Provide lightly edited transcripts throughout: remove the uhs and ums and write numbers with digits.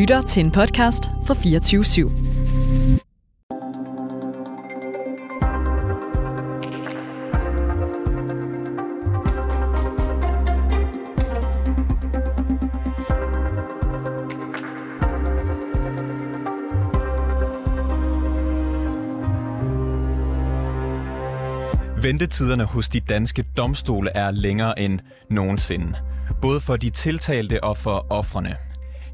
lytter til en podcast fra 24/7. Ventetiderne hos de danske domstole er længere end nogensinde. Både for de tiltalte og for ofrene.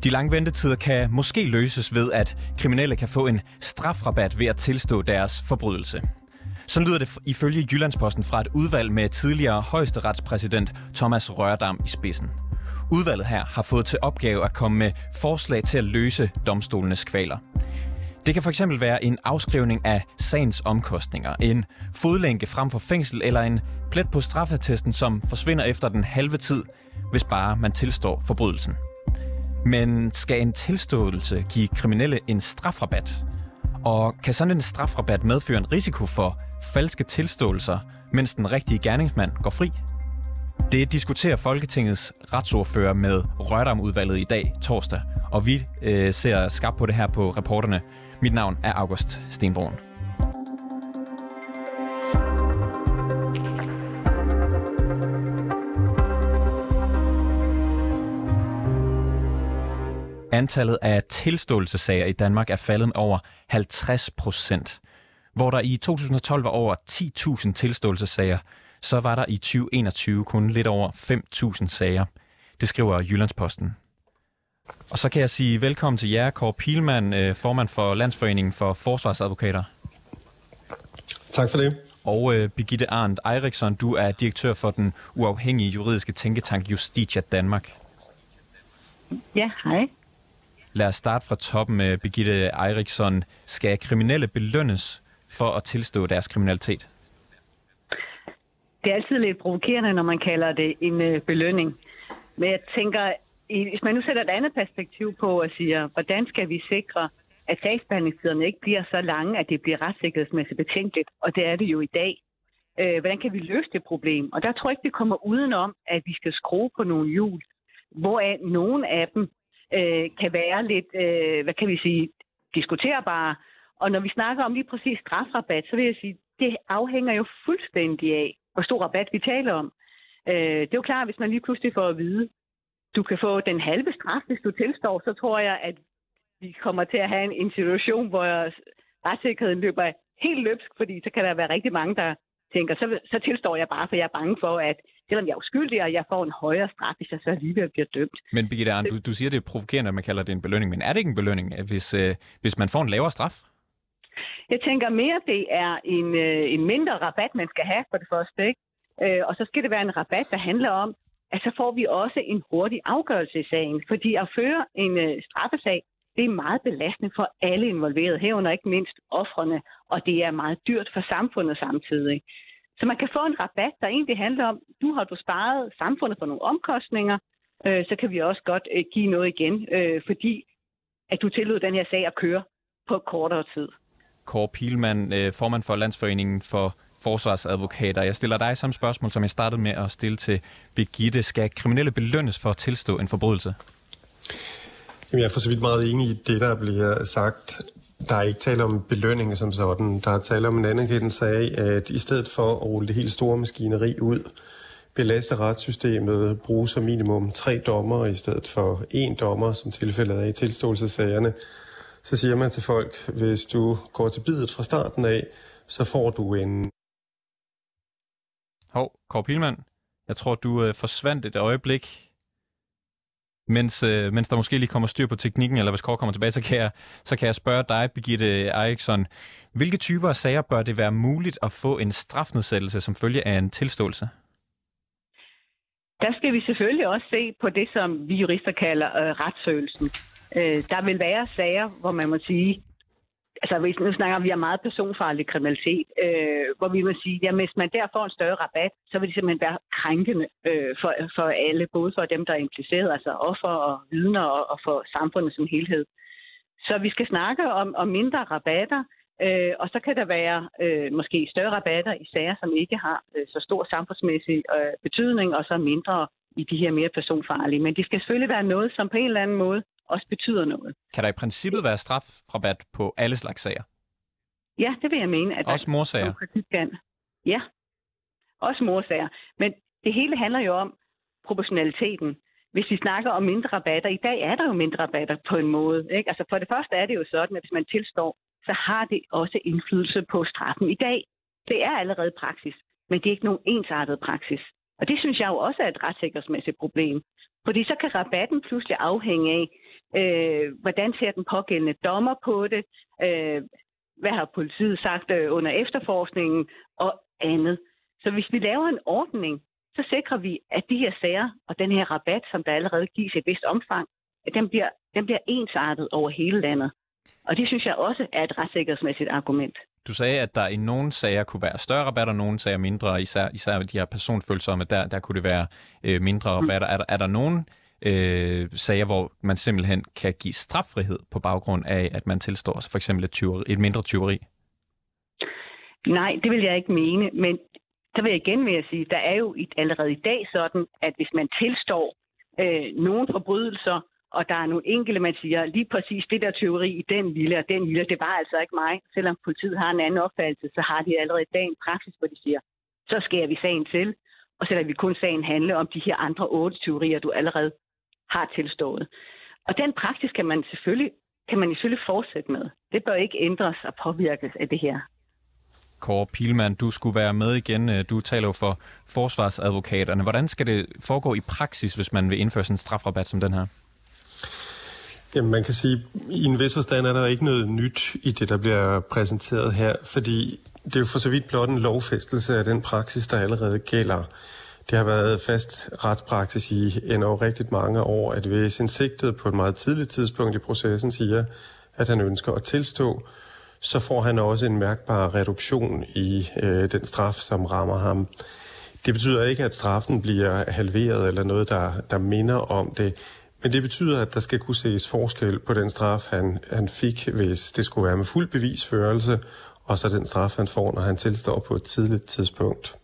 De lange ventetider kan måske løses ved, at kriminelle kan få en strafrabat ved at tilstå deres forbrydelse. Så lyder det ifølge Jyllandsposten fra et udvalg med tidligere højesteretspræsident Thomas Rørdam i spidsen. Udvalget her har fået til opgave at komme med forslag til at løse domstolenes kvaler. Det kan fx være en afskrivning af sagens omkostninger, en fodlænke frem for fængsel eller en plet på straffeattesten, som forsvinder efter den halve tid, hvis bare man tilstår forbrydelsen. Men skal en tilståelse give kriminelle en strafrabat? Og kan sådan en strafrabat medføre en risiko for falske tilståelser, mens den rigtige gerningsmand går fri? Det diskuterer Folketingets retsordfører med Rørdamudvalget i dag, torsdag, og vi ser skarpt på det her på reporterne. Mit navn er August Stenbroen. Antallet af tilståelsessager i Danmark er faldet med over 50%. Hvor der i 2012 var over 10.000 tilståelsessager, så var der i 2021 kun lidt over 5.000 sager. Det skriver Jyllandsposten. Og så kan jeg sige velkommen til jer, Kåre Pihlmann, formand for Landsforeningen for Forsvarsadvokater. Tak for det. Og Birgitte Arent Eiriksson, du er direktør for den uafhængige juridiske tænketank Justitia Danmark. Ja, hej. Lad os starte fra toppen, Birgitte Eiriksson. Skal kriminelle belønnes for at tilstå deres kriminalitet? Det er altid lidt provokerende, når man kalder det en belønning. Men jeg tænker, hvis man nu sætter et andet perspektiv på og siger, hvordan skal vi sikre, at sagsbehandlingstiderne ikke bliver så lange, at det bliver retssikkerhedsmæssigt betænkeligt, og det er det jo i dag. Hvordan kan vi løse det problem? Og der tror jeg ikke, det kommer udenom, at vi skal skrue på nogle hjul, hvoraf nogle af dem kan være lidt, hvad kan vi sige, diskuterbare. Og når vi snakker om lige præcis strafrabat, så vil jeg sige, det afhænger jo fuldstændig af, hvor stor rabat vi taler om. Det er jo klart, hvis man lige pludselig får at vide, du kan få den halve straf, hvis du tilstår, så tror jeg, at vi kommer til at have en situation, hvor retssikkerheden løber helt løbsk, fordi så kan der være rigtig mange, der tænker, så tilstår jeg bare, for jeg er bange for, at selvom jeg er uskyldig, og jeg får en højere straf, hvis jeg så alligevel bliver dømt. Men Birgitte Arent, du siger, det er provokerende, at man kalder det en belønning, men er det ikke en belønning, hvis man får en lavere straf? Jeg tænker mere, det er en mindre rabat, man skal have for det første, ikke? Og så skal det være en rabat, der handler om, at så får vi også en hurtig afgørelse i sagen. Fordi at føre en straffesag, det er meget belastende for alle involverede, herunder ikke mindst ofrene, og det er meget dyrt for samfundet samtidig. Så man kan få en rabat, der egentlig handler om, nu har du sparet samfundet for nogle omkostninger, så kan vi også godt give noget igen, fordi at du tillod den her sag at køre på kortere tid. Kåre Pihlmann, formand for Landsforeningen for Forsvarsadvokater. Jeg stiller dig samme spørgsmål, som jeg startede med at stille til Birgitte. Skal kriminelle belønnes for at tilstå en forbrydelse? Jamen, jeg er for så vidt meget enig i det, der bliver sagt. Der er ikke tale om belønning som sådan. Der er tale om en anerkendelse af, at i stedet for at rulle det helt store maskineri ud, belaste retssystemet, bruge som minimum 3 dommer i stedet for 1 dommer, som tilfældet er i tilståelsessagerne, så siger man til folk, hvis du går til bidet fra starten af, så får du en... Kåre Pihlmann, jeg tror, du forsvandt et øjeblik, mens der måske lige kommer styr på teknikken, eller hvis Kåre kommer tilbage, så kan jeg spørge dig, Birgitte Eiriksson. Hvilke typer af sager bør det være muligt at få en strafnedsættelse som følge af en tilståelse? Der skal vi selvfølgelig også se på det, som vi jurister kalder retssøgelsen. Der vil være sager, hvor man må sige... Altså, hvis nu snakker vi om meget personfarlig kriminalitet, hvor vi må sige, at hvis man der får en større rabat, så vil det simpelthen være krænkende for alle, både for dem, der er impliceret, altså offer og vidner og for samfundet som helhed. Så vi skal snakke om mindre rabatter, og så kan der være måske større rabatter i sager, som ikke har så stor samfundsmæssig betydning, og så mindre i de her mere personfarlige. Men det skal selvfølgelig være noget, som på en eller anden måde også betyder noget. Kan der i princippet være strafrabat på alle slags sager? Ja, det vil jeg mene. At også morsager? Ja, også morsager. Men det hele handler jo om proportionaliteten. Hvis vi snakker om mindre rabatter, i dag er der jo mindre rabatter på en måde. Ikke? Altså for det første er det jo sådan, at hvis man tilstår, så har det også indflydelse på straffen i dag. Det er allerede praksis, men det er ikke nogen ensartet praksis. Og det synes jeg jo også er et retssikkerhedsmæssigt problem. Fordi så kan rabatten pludselig afhænge af, hvordan ser den pågældende dommer på det, hvad har politiet sagt under efterforskningen og andet. Så hvis vi laver en ordning, så sikrer vi, at de her sager og den her rabat, som der allerede gives i et vist omfang, at den bliver ensartet over hele landet. Og det synes jeg også er et retssikkerhedsmæssigt argument. Du sagde, at der i nogle sager kunne være større rabatter, og nogle sager mindre, især de her personfølsomme, der kunne det være mindre rabatter. Er der nogle sager, hvor man simpelthen kan give straffrihed på baggrund af, at man tilstår sig for eksempel et mindre tyveri? Nej, det vil jeg ikke mene, men der vil jeg igen med at sige, der er jo allerede i dag sådan, at hvis man tilstår nogle forbrydelser, og der er nogle enkelte, man siger, lige præcis det der tyveri i den lille og den lille, det var altså ikke mig. Selvom politiet har en anden opfattelse, så har de allerede i dag en praksis, hvor de siger, så skærer vi sagen til, og så lader vi kun sagen handle om de her andre 8 tyverier, du allerede har tilstået. Og den praksis kan man selvfølgelig fortsætte med. Det bør ikke ændres og påvirkes af det her. Kåre Pihlmann, du skulle være med igen. Du taler jo for forsvarsadvokaterne. Hvordan skal det foregå i praksis, hvis man vil indføre sådan en strafrabat som den her? Jamen, man kan sige, at i en vis forstand er der ikke noget nyt i det, der bliver præsenteret her, fordi det er jo for så vidt blot en lovfæstelse af den praksis, der allerede gælder. Det har været fast retspraksis i endnu rigtig mange år, at hvis en sigtet på et meget tidligt tidspunkt i processen siger, at han ønsker at tilstå, så får han også en mærkbar reduktion i den straf, som rammer ham. Det betyder ikke, at straffen bliver halveret eller noget, der minder om det. Men det betyder, at der skal kunne ses forskel på den straf, han fik, hvis det skulle være med fuld bevisførelse, og så den straf, han får, når han tilstår på et tidligt tidspunkt.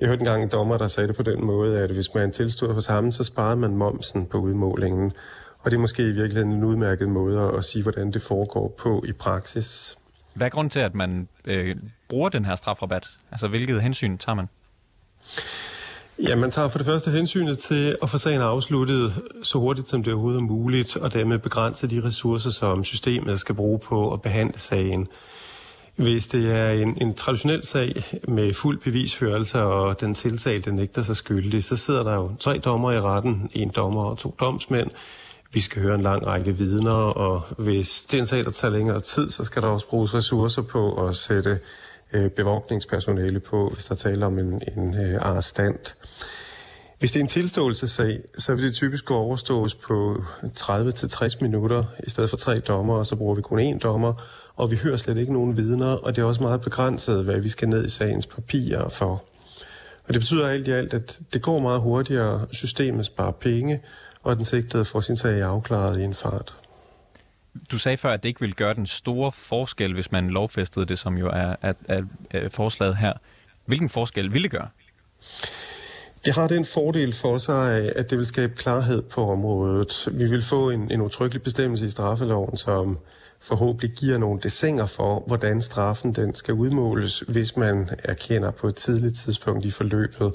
Jeg hørte engang en dommer, der sagde det på den måde, at hvis man tilstår hos ham, så sparer man momsen på udmålingen. Og det er måske i virkeligheden en udmærket måde at sige, hvordan det foregår på i praksis. Hvad er grunden til, at man bruger den her strafrabat? Altså, hvilket hensyn tager man? Ja, man tager for det første hensynet til at få sagen afsluttet så hurtigt som det overhovedet er muligt, og dermed begrænse de ressourcer, som systemet skal bruge på at behandle sagen. Hvis det er en traditionel sag med fuld bevisførelse, og den tiltalte nægter sig skyldig, så sidder der jo 3 dommer i retten, 1 dommer og 2 domsmænd. Vi skal høre en lang række vidner, og hvis det er en sag, der tager længere tid, så skal der også bruges ressourcer på at sætte bevogtningspersonale på, hvis der taler om en arrestant. Hvis det er en tilståelsessag, så vil det typisk kunne overstås på 30-60 minutter i stedet for 3 dommer, og så bruger vi kun 1 dommer, og vi hører slet ikke nogen vidner, og det er også meget begrænset, hvad vi skal ned i sagens papirer for. Og det betyder alt i alt, at det går meget hurtigere, systemet sparer penge, og den sigtede får sin sag afklaret i en fart. Du sagde før, at det ikke ville gøre den store forskel, hvis man lovfæstede det, som jo er at forslaget her. Hvilken forskel ville det gøre? Det har den fordel for sig, at det vil skabe klarhed på området. Vi vil få en udtrykkelig bestemmelse i straffeloven, som forhåbentlig giver nogle dessiner for, hvordan straffen den skal udmåles, hvis man erkender på et tidligt tidspunkt i forløbet.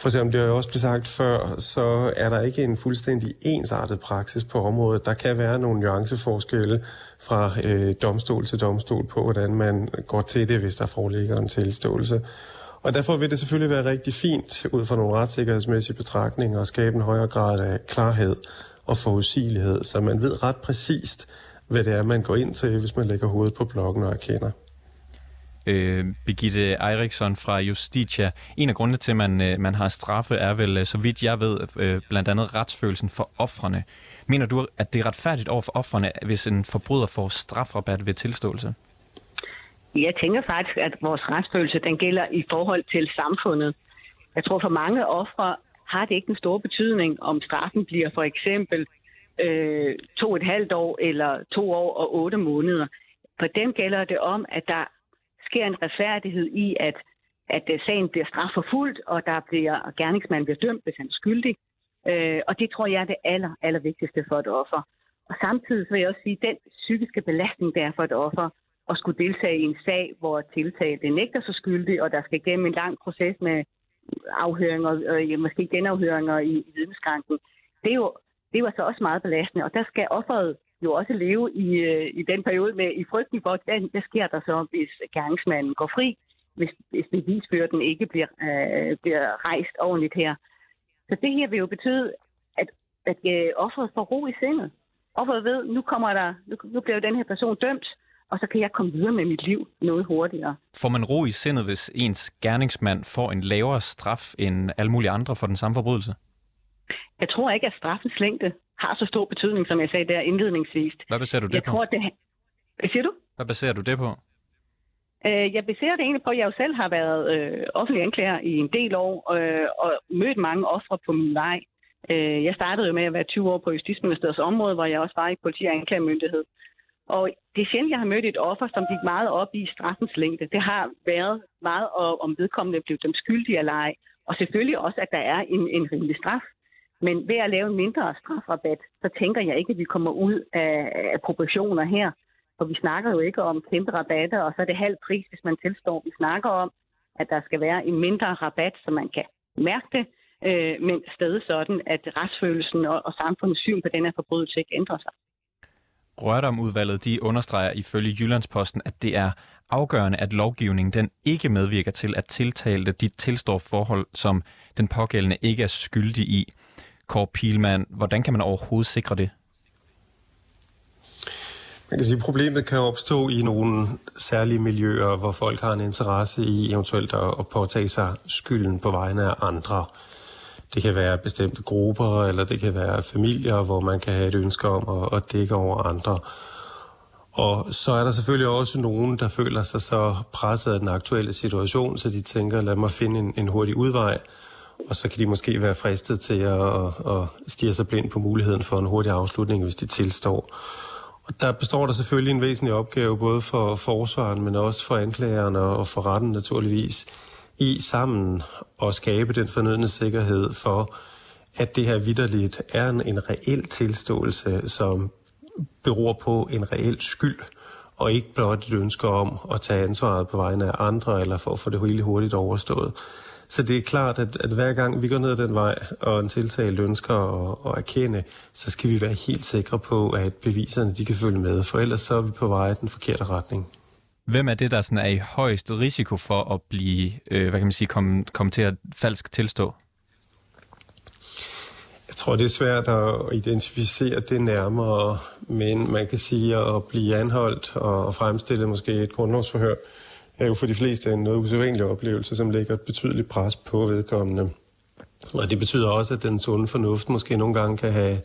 For som det også blev sagt før, så er der ikke en fuldstændig ensartet praksis på området. Der kan være nogle nuanceforskelle fra domstol til domstol på, hvordan man går til det, hvis der foreligger en tilståelse. Og derfor vil det selvfølgelig være rigtig fint ud fra nogle retssikkerhedsmæssige betragtninger at skabe en højere grad af klarhed og forudsigelighed, så man ved ret præcist, hvad det er, man går ind til, hvis man lægger hovedet på blokken og erkender. Birgitte Eiriksson fra Justitia. En af grundene til, at man har straffe, er vel, så vidt jeg ved, blandt andet retsfølelsen for ofrene. Mener du, at det er retfærdigt over for ofrene, hvis en forbryder får strafrabat ved tilståelse? Jeg tænker faktisk, at vores retsfølelse den gælder i forhold til samfundet. Jeg tror, for mange ofre har det ikke en stor betydning, om straffen bliver for eksempel 2,5 år eller 2 år og 8 måneder. For dem gælder det om, at der sker en retfærdighed i, at sagen bliver strafforfulgt, og gerningsmanden bliver dømt, hvis han er skyldig. Og det tror jeg er det aller vigtigste for et offer. Og samtidig vil jeg også sige, at den psykiske belastning, der er for et offer, at skulle deltage i en sag, hvor tiltalte nægter sig skyldig, og der skal igennem en lang proces med afhøringer, og måske genafhøringer i vidneskranken, det er jo altså også meget belastende. Og der skal offeret jo også leve i den periode med i frygten for, hvad sker der så, hvis gerningsmanden går fri, hvis bevisbyrden ikke bliver rejst ordentligt her. Så det her vil jo betyde, at offeret får ro i sindet. Offeret ved, nu bliver jo den her person dømt, og så kan jeg komme videre med mit liv noget hurtigere. Får man ro i sindet, hvis ens gerningsmand får en lavere straf end alle mulige andre for den samme forbrydelse? Jeg tror ikke, at straffens længde har så stor betydning, som jeg sagde der indledningsvis. Hvad baserer du det på? Hvad siger du? Hvad baserer du det på? Jeg baserer det egentlig på, at jeg jo selv har været offentlig anklager i en del år og mødt mange ofre på min vej. Jeg startede jo med at være 20 år på Justitsministeriets område, hvor jeg også var i politi- og anklagemyndighed. Og det er sjældent, jeg har mødt et offer, som gik meget op i straffens længde. Det har været meget om vedkommende blev dem skyldige eller ej. Og selvfølgelig også, at der er en rimelig straf. Men ved at lave en mindre strafrabat, så tænker jeg ikke, at vi kommer ud af proportioner her. For vi snakker jo ikke om kæmpe rabatter, og så er det halv pris, hvis man tilstår. Vi snakker om, at der skal være en mindre rabat, så man kan mærke det, men stadig sådan, at retsfølelsen og samfundets syn på den her forbrydelse ikke ændrer sig. Rørdamudvalget, de understreger ifølge Jyllandsposten, at det er afgørende, at lovgivningen den ikke medvirker til, at tiltalte de tilstår forhold, som den pågældende ikke er skyldig i. Kåre Pihlmann, hvordan kan man overhovedet sikre det? Man kan sige, at problemet kan opstå i nogle særlige miljøer, hvor folk har en interesse i eventuelt at påtage sig skylden på vegne af andre. Det kan være bestemte grupper, eller det kan være familier, hvor man kan have et ønske om at dække over andre. Og så er der selvfølgelig også nogen, der føler sig så presset af den aktuelle situation, så de tænker, lad mig finde en hurtig udvej. Og så kan de måske være fristet til at stirre sig blind på muligheden for en hurtig afslutning, hvis de tilstår. Og der består der selvfølgelig en væsentlig opgave, både for forsvaren, men også for anklagerne og for retten naturligvis, i sammen og skabe den fornødne sikkerhed for, at det her vitterligt er en reel tilståelse, som beror på en reel skyld, og ikke blot et ønske om at tage ansvaret på vegne af andre, eller for at få det hele hurtigt overstået. Så det er klart, at hver gang vi går ned den vej, og en tiltalt ønsker at erkende, så skal vi være helt sikre på, at beviserne de kan følge med, for ellers så er vi på vej i den forkerte retning. Hvem er det, der sådan er i højst risiko for at blive, komme til at falsk tilstå? Jeg tror, det er svært at identificere det nærmere, men man kan sige, at blive anholdt og fremstille måske et grundlovsforhør, er jo for de fleste en noget usædvanlig oplevelse, som lægger et betydeligt pres på vedkommende. Og det betyder også, at den sunde fornuft måske nogle gange kan have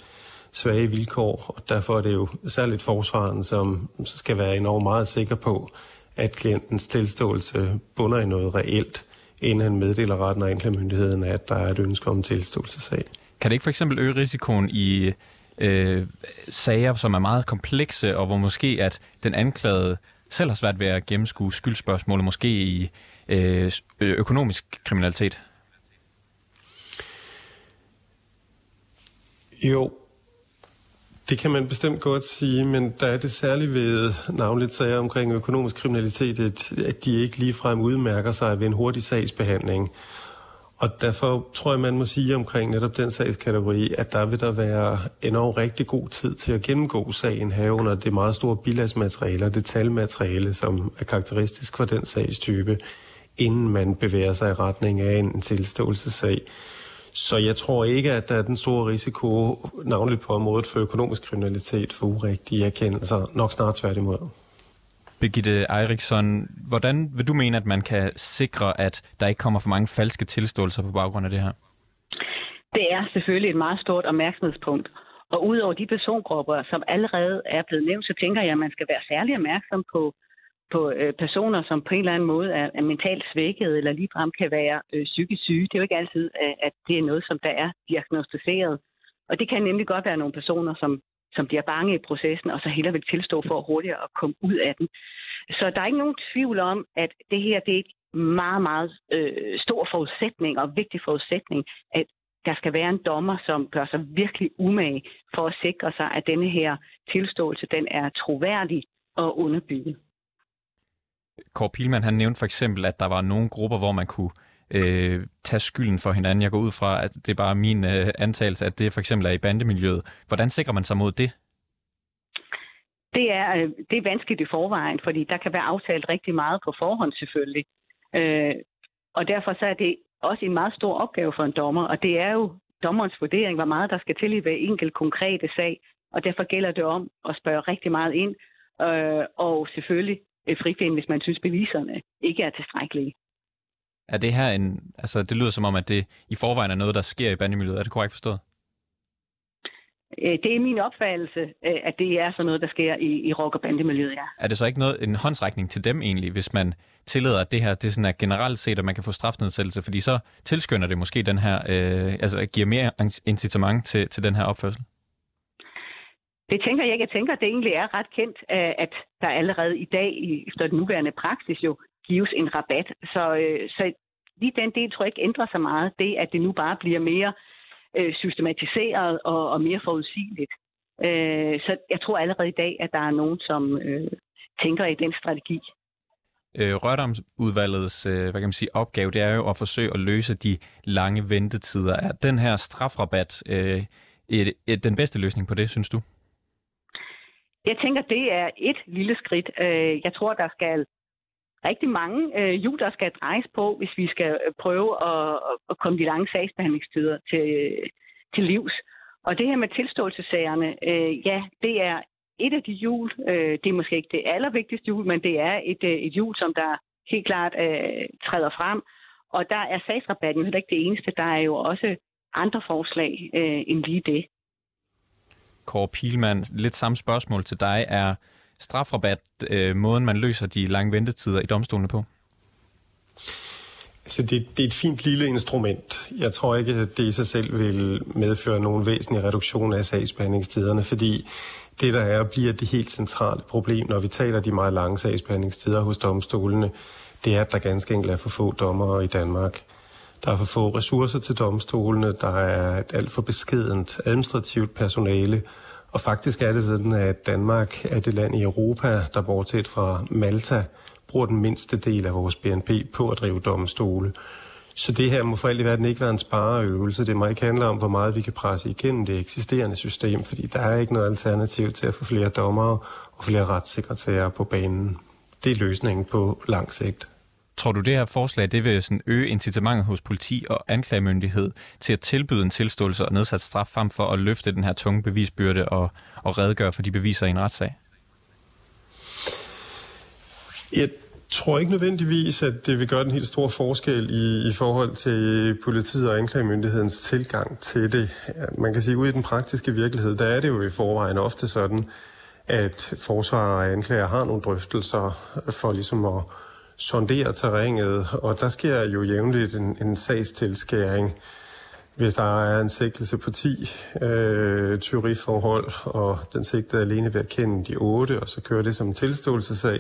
svage vilkår, og derfor er det jo særligt forsvaren, som skal være enormt meget sikker på, at klientens tilståelse bunder i noget reelt, inden han meddeler retten og anklagemyndigheden, at der er et ønske om tilståelsessag. Kan det ikke for eksempel øge risikoen i sager, som er meget komplekse, og hvor måske at den anklagede selv har svært ved at gennemskue skyldspørgsmålet, måske i økonomisk kriminalitet? Jo, det kan man bestemt godt sige, men der er det særligt ved navnligt sager omkring økonomisk kriminalitet, at de ikke ligefrem udmærker sig ved en hurtig sagsbehandling. Og derfor tror jeg, man må sige omkring netop den sagskategori, at der vil der være enormt rigtig god tid til at gennemgå sagen herunder det meget store bilagsmateriale og det talmateriale, som er karakteristisk for den sagstype, inden man bevæger sig i retning af en tilståelsessag. Så jeg tror ikke, at der er den store risiko, navnligt på området for økonomisk kriminalitet, for urigtige erkendelser, nok snart tværtimod. Birgitte Eiriksson, hvordan vil du mene, at man kan sikre, at der ikke kommer for mange falske tilståelser på baggrund af det her? Det er selvfølgelig et meget stort opmærksomhedspunkt. Og udover de persongrupper, som allerede er blevet nævnt, så tænker jeg, at man skal være særlig opmærksom på personer, som på en eller anden måde er mentalt svækket eller ligefrem kan være psykisk syge. Det er jo ikke altid, at det er noget, som der er diagnostiseret. Og det kan nemlig godt være nogle personer, som bliver bange i processen, og så hellere vil tilstå for hurtigt at komme ud af den. Så der er ikke nogen tvivl om, at det her det er en meget, meget stor forudsætning og vigtig forudsætning, at der skal være en dommer, som gør sig virkelig umage for at sikre sig, at denne her tilståelse, den er troværdig og underbygget. Kåre Pihlmann, han nævnte for eksempel, at der var nogle grupper, hvor man kunne tage skylden for hinanden. Jeg går ud fra, at det er bare min antagelse, at det for eksempel er i bandemiljøet. Hvordan sikrer man sig mod det? Det er vanskeligt i forvejen, fordi der kan være aftalt rigtig meget på forhånd selvfølgelig. Og derfor så er det også en meget stor opgave for en dommer, og det er jo dommerens vurdering, hvor meget der skal til i hver enkelt konkrete sag, og derfor gælder det om at spørge rigtig meget ind, og selvfølgelig frifinde, hvis man synes, beviserne ikke er tilstrækkelige. Er det her det lyder som om, at det i forvejen er noget, der sker i bandemiljøet. Er det korrekt forstået? Det er min opfattelse, at det er sådan noget, der sker i rock- og bandemiljøet, ja. Er det så ikke en håndsrækning til dem egentlig, hvis man tillader, at det her det sådan er generelt set, at man kan få strafnedsættelse? Fordi så tilskynder det måske den her, giver mere incitament til den her opførsel? Det tænker jeg ikke. Jeg tænker, at det egentlig er ret kendt, at der allerede i dag, efter den nuværende praksis jo, gives en rabat. Så lige den del tror jeg ikke ændrer sig meget. Det, at det nu bare bliver mere systematiseret og mere forudsigeligt. Så jeg tror allerede i dag, at der er nogen, som tænker i den strategi. Rørdamudvalgets opgave, det er jo at forsøge at løse de lange ventetider. Er den her strafrabat den bedste løsning på det, synes du? Jeg tænker, det er et lille skridt. Jeg tror, der skal rigtig mange hjul, der skal drejes på, hvis vi skal prøve at komme de lange sagsbehandlingstider til livs. Og det her med tilståelsessagerne, det er et af de hjul. Det er måske ikke det allervigtigste hjul, men det er et hjul, som der helt klart træder frem. Og der er sagsrabatten heller ikke det eneste. Der er jo også andre forslag end lige det. Kåre Pihlmann, lidt samme spørgsmål til dig er, strafrabat, måden man løser de lange ventetider i domstolene på? Altså det er et fint lille instrument. Jeg tror ikke, at det i sig selv vil medføre nogen væsentlig reduktion af sagsbehandlingstiderne, fordi det, der er, bliver det helt centrale problem, når vi taler de meget lange sagsbehandlingstider hos domstolene, det er, at der ganske enkelt er for få dommere i Danmark. Der er for få ressourcer til domstolene, der er et alt for beskedent administrativt personale, og faktisk er det sådan, at Danmark er det land i Europa, der bortset fra Malta, bruger den mindste del af vores BNP på at drive domstole. Så det her må for alt i verden ikke være en spareøvelse. Det må ikke handle om, hvor meget vi kan presse igennem det eksisterende system, fordi der er ikke noget alternativ til at få flere dommere og flere retssekretærer på banen. Det er løsningen på lang sigt. Tror du, det her forslag det vil sådan øge incitamentet hos politi og anklagemyndighed til at tilbyde en tilståelse og nedsat straf frem for at løfte den her tunge bevisbyrde og redegøre for de beviser i en retssag? Jeg tror ikke nødvendigvis, at det vil gøre den helt store forskel i forhold til politiet og anklagemyndighedens tilgang til det. Man kan sige, at ude i den praktiske virkelighed, der er det jo i forvejen ofte sådan, at forsvarer og anklager har nogle drøftelser for ligesom at sondere terrænet, og der sker jo jævnligt en sagstilskæring. Hvis der er en sigtelse på 10 tyveriforhold, og den sigtede alene ved at kende de 8, og så kører det som en tilståelsessag,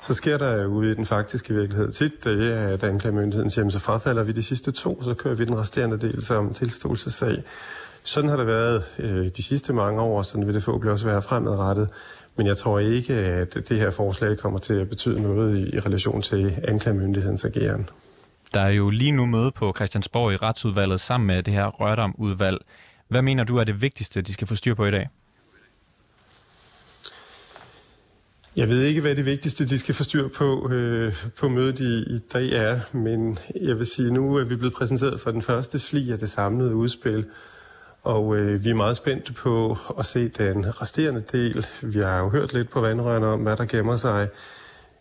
så sker der ude i den faktiske virkelighed tit, det er, at anklagemyndigheden siger, så frafalder vi de sidste 2, så kører vi den resterende del som tilståelsessag. Sådan har det været de sidste mange år, og sådan vil det forhåbentlig også være fremadrettet. Men jeg tror ikke, at det her forslag kommer til at betyde noget i relation til anklagemyndighedens ageren. Der er jo lige nu møde på Christiansborg i Retsudvalget sammen med det her Rørdamudvalg. Hvad mener du er det vigtigste, de skal få styr på i dag? Jeg ved ikke, hvad det vigtigste, de skal få styr på på mødet i dag er, men jeg vil sige, nu er vi blevet præsenteret for den første fli af det samlede udspil. Og vi er meget spændte på at se den resterende del. Vi har jo hørt lidt på vandrørene om, hvad der gemmer sig.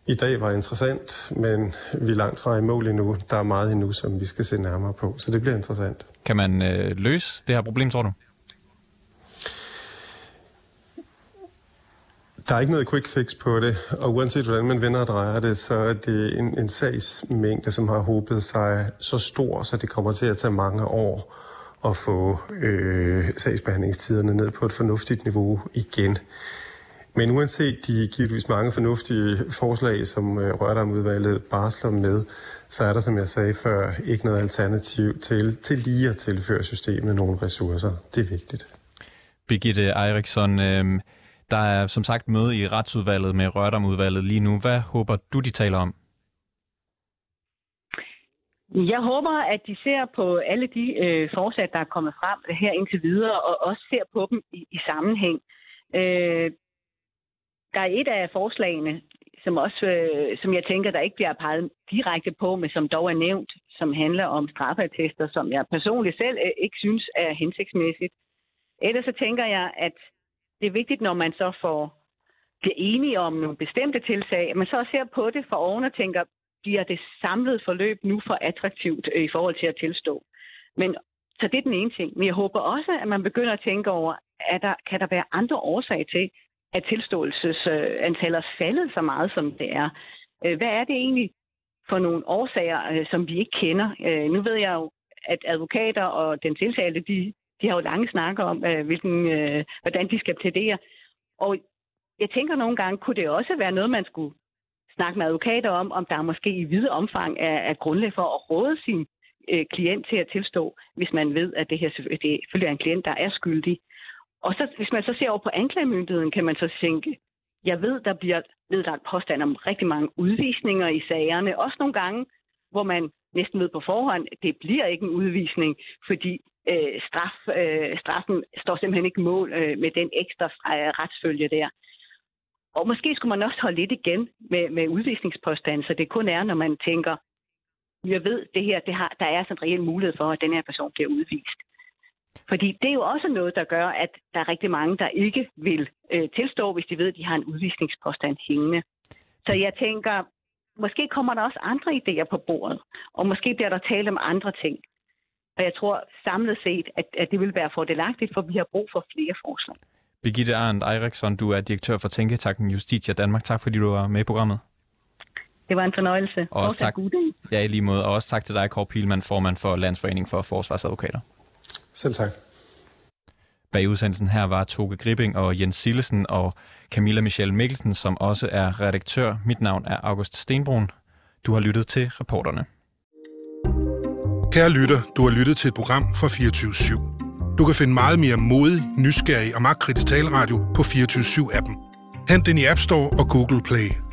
I dag var interessant, men vi er langt fra i mål endnu. Der er meget endnu, som vi skal se nærmere på, så det bliver interessant. Kan man løse det her problem, tror du? Der er ikke noget quick fix på det, og uanset hvordan man vender og drejer det, så er det en sagsmængde, som har hobet sig så stor, så det kommer til at tage mange år at få sagsbehandlingstiderne ned på et fornuftigt niveau igen. Men uanset de givetvis mange fornuftige forslag, som Rørdamudvalget barsler med, så er der, som jeg sagde før, ikke noget alternativ til lige at tilføre systemet nogle ressourcer. Det er vigtigt. Birgitte Eiriksson, der er som sagt møde i Retsudvalget med Rørdamudvalget lige nu. Hvad håber du, de taler om? Jeg håber, at de ser på alle de forslag, der er kommet frem her indtil videre, og også ser på dem i sammenhæng. Der er et af forslagene, som jeg tænker, der ikke bliver peget direkte på, men som dog er nævnt, som handler om strafferetester, som jeg personligt selv ikke synes er hensigtsmæssigt. Ellers så tænker jeg, at det er vigtigt, når man så bliver enige om nogle bestemte tiltag, at man så ser på det fra oven og tænker, bliver det samlede forløb nu for attraktivt i forhold til at tilstå? Men så det er den ene ting. Men jeg håber også, at man begynder at tænke over, kan der være andre årsager til, at tilståelsesantallet er faldet så meget, som det er? Hvad er det egentlig for nogle årsager, som vi ikke kender? Nu ved jeg jo, at advokater og den tiltalte, de har jo lange snakker om, hvordan de skal plædere. Og jeg tænker nogle gange, kunne det også være noget, man skulle snakke med advokater om der måske i vide omfang er grundlag for at råde sin klient til at tilstå, hvis man ved, at det selvfølgelig er en klient, der er skyldig. Og så, hvis man så ser over på anklagemyndigheden, kan man så tænke, jeg ved, der bliver nedlagt påstand om rigtig mange udvisninger i sagerne. Også nogle gange, hvor man næsten ved på forhånd, det bliver ikke en udvisning, fordi straffen står simpelthen ikke mål med den ekstra retsfølge der. Og måske skulle man også holde lidt igen med udvisningspåstanden, så det kun er, når man tænker, jeg ved, det her, der er sådan en reel mulighed for, at den her person bliver udvist. Fordi det er jo også noget, der gør, at der er rigtig mange, der ikke vil tilstå, hvis de ved, at de har en udvisningspåstand hængende. Så jeg tænker, måske kommer der også andre idéer på bordet, og måske bliver der tale om andre ting. Og jeg tror samlet set, at det vil være fordelagtigt, for vi har brug for flere forslag. Birgitte Arent Eiriksson, du er direktør for Tænketanken Justitia Danmark. Tak fordi du var med i programmet. Det var en fornøjelse. Og også tak. Ja, i lige måde. Og også tak til dig, Kåre Pihlmann, formand for Landsforeningen for Forsvarsadvokater. Selv tak. Bag udsendelsen her var Toke Gripping og Jens Sillesen og Camilla Michelle Mikkelsen, som også er redaktør. Mit navn er August Stenbroen. Du har lyttet til Reporterne. Kære lytter, du har lyttet til et program fra 24/7. Du kan finde meget mere modig, nysgerrig og magtkritisk taleradio på 24/7-appen. Hent den i App Store og Google Play.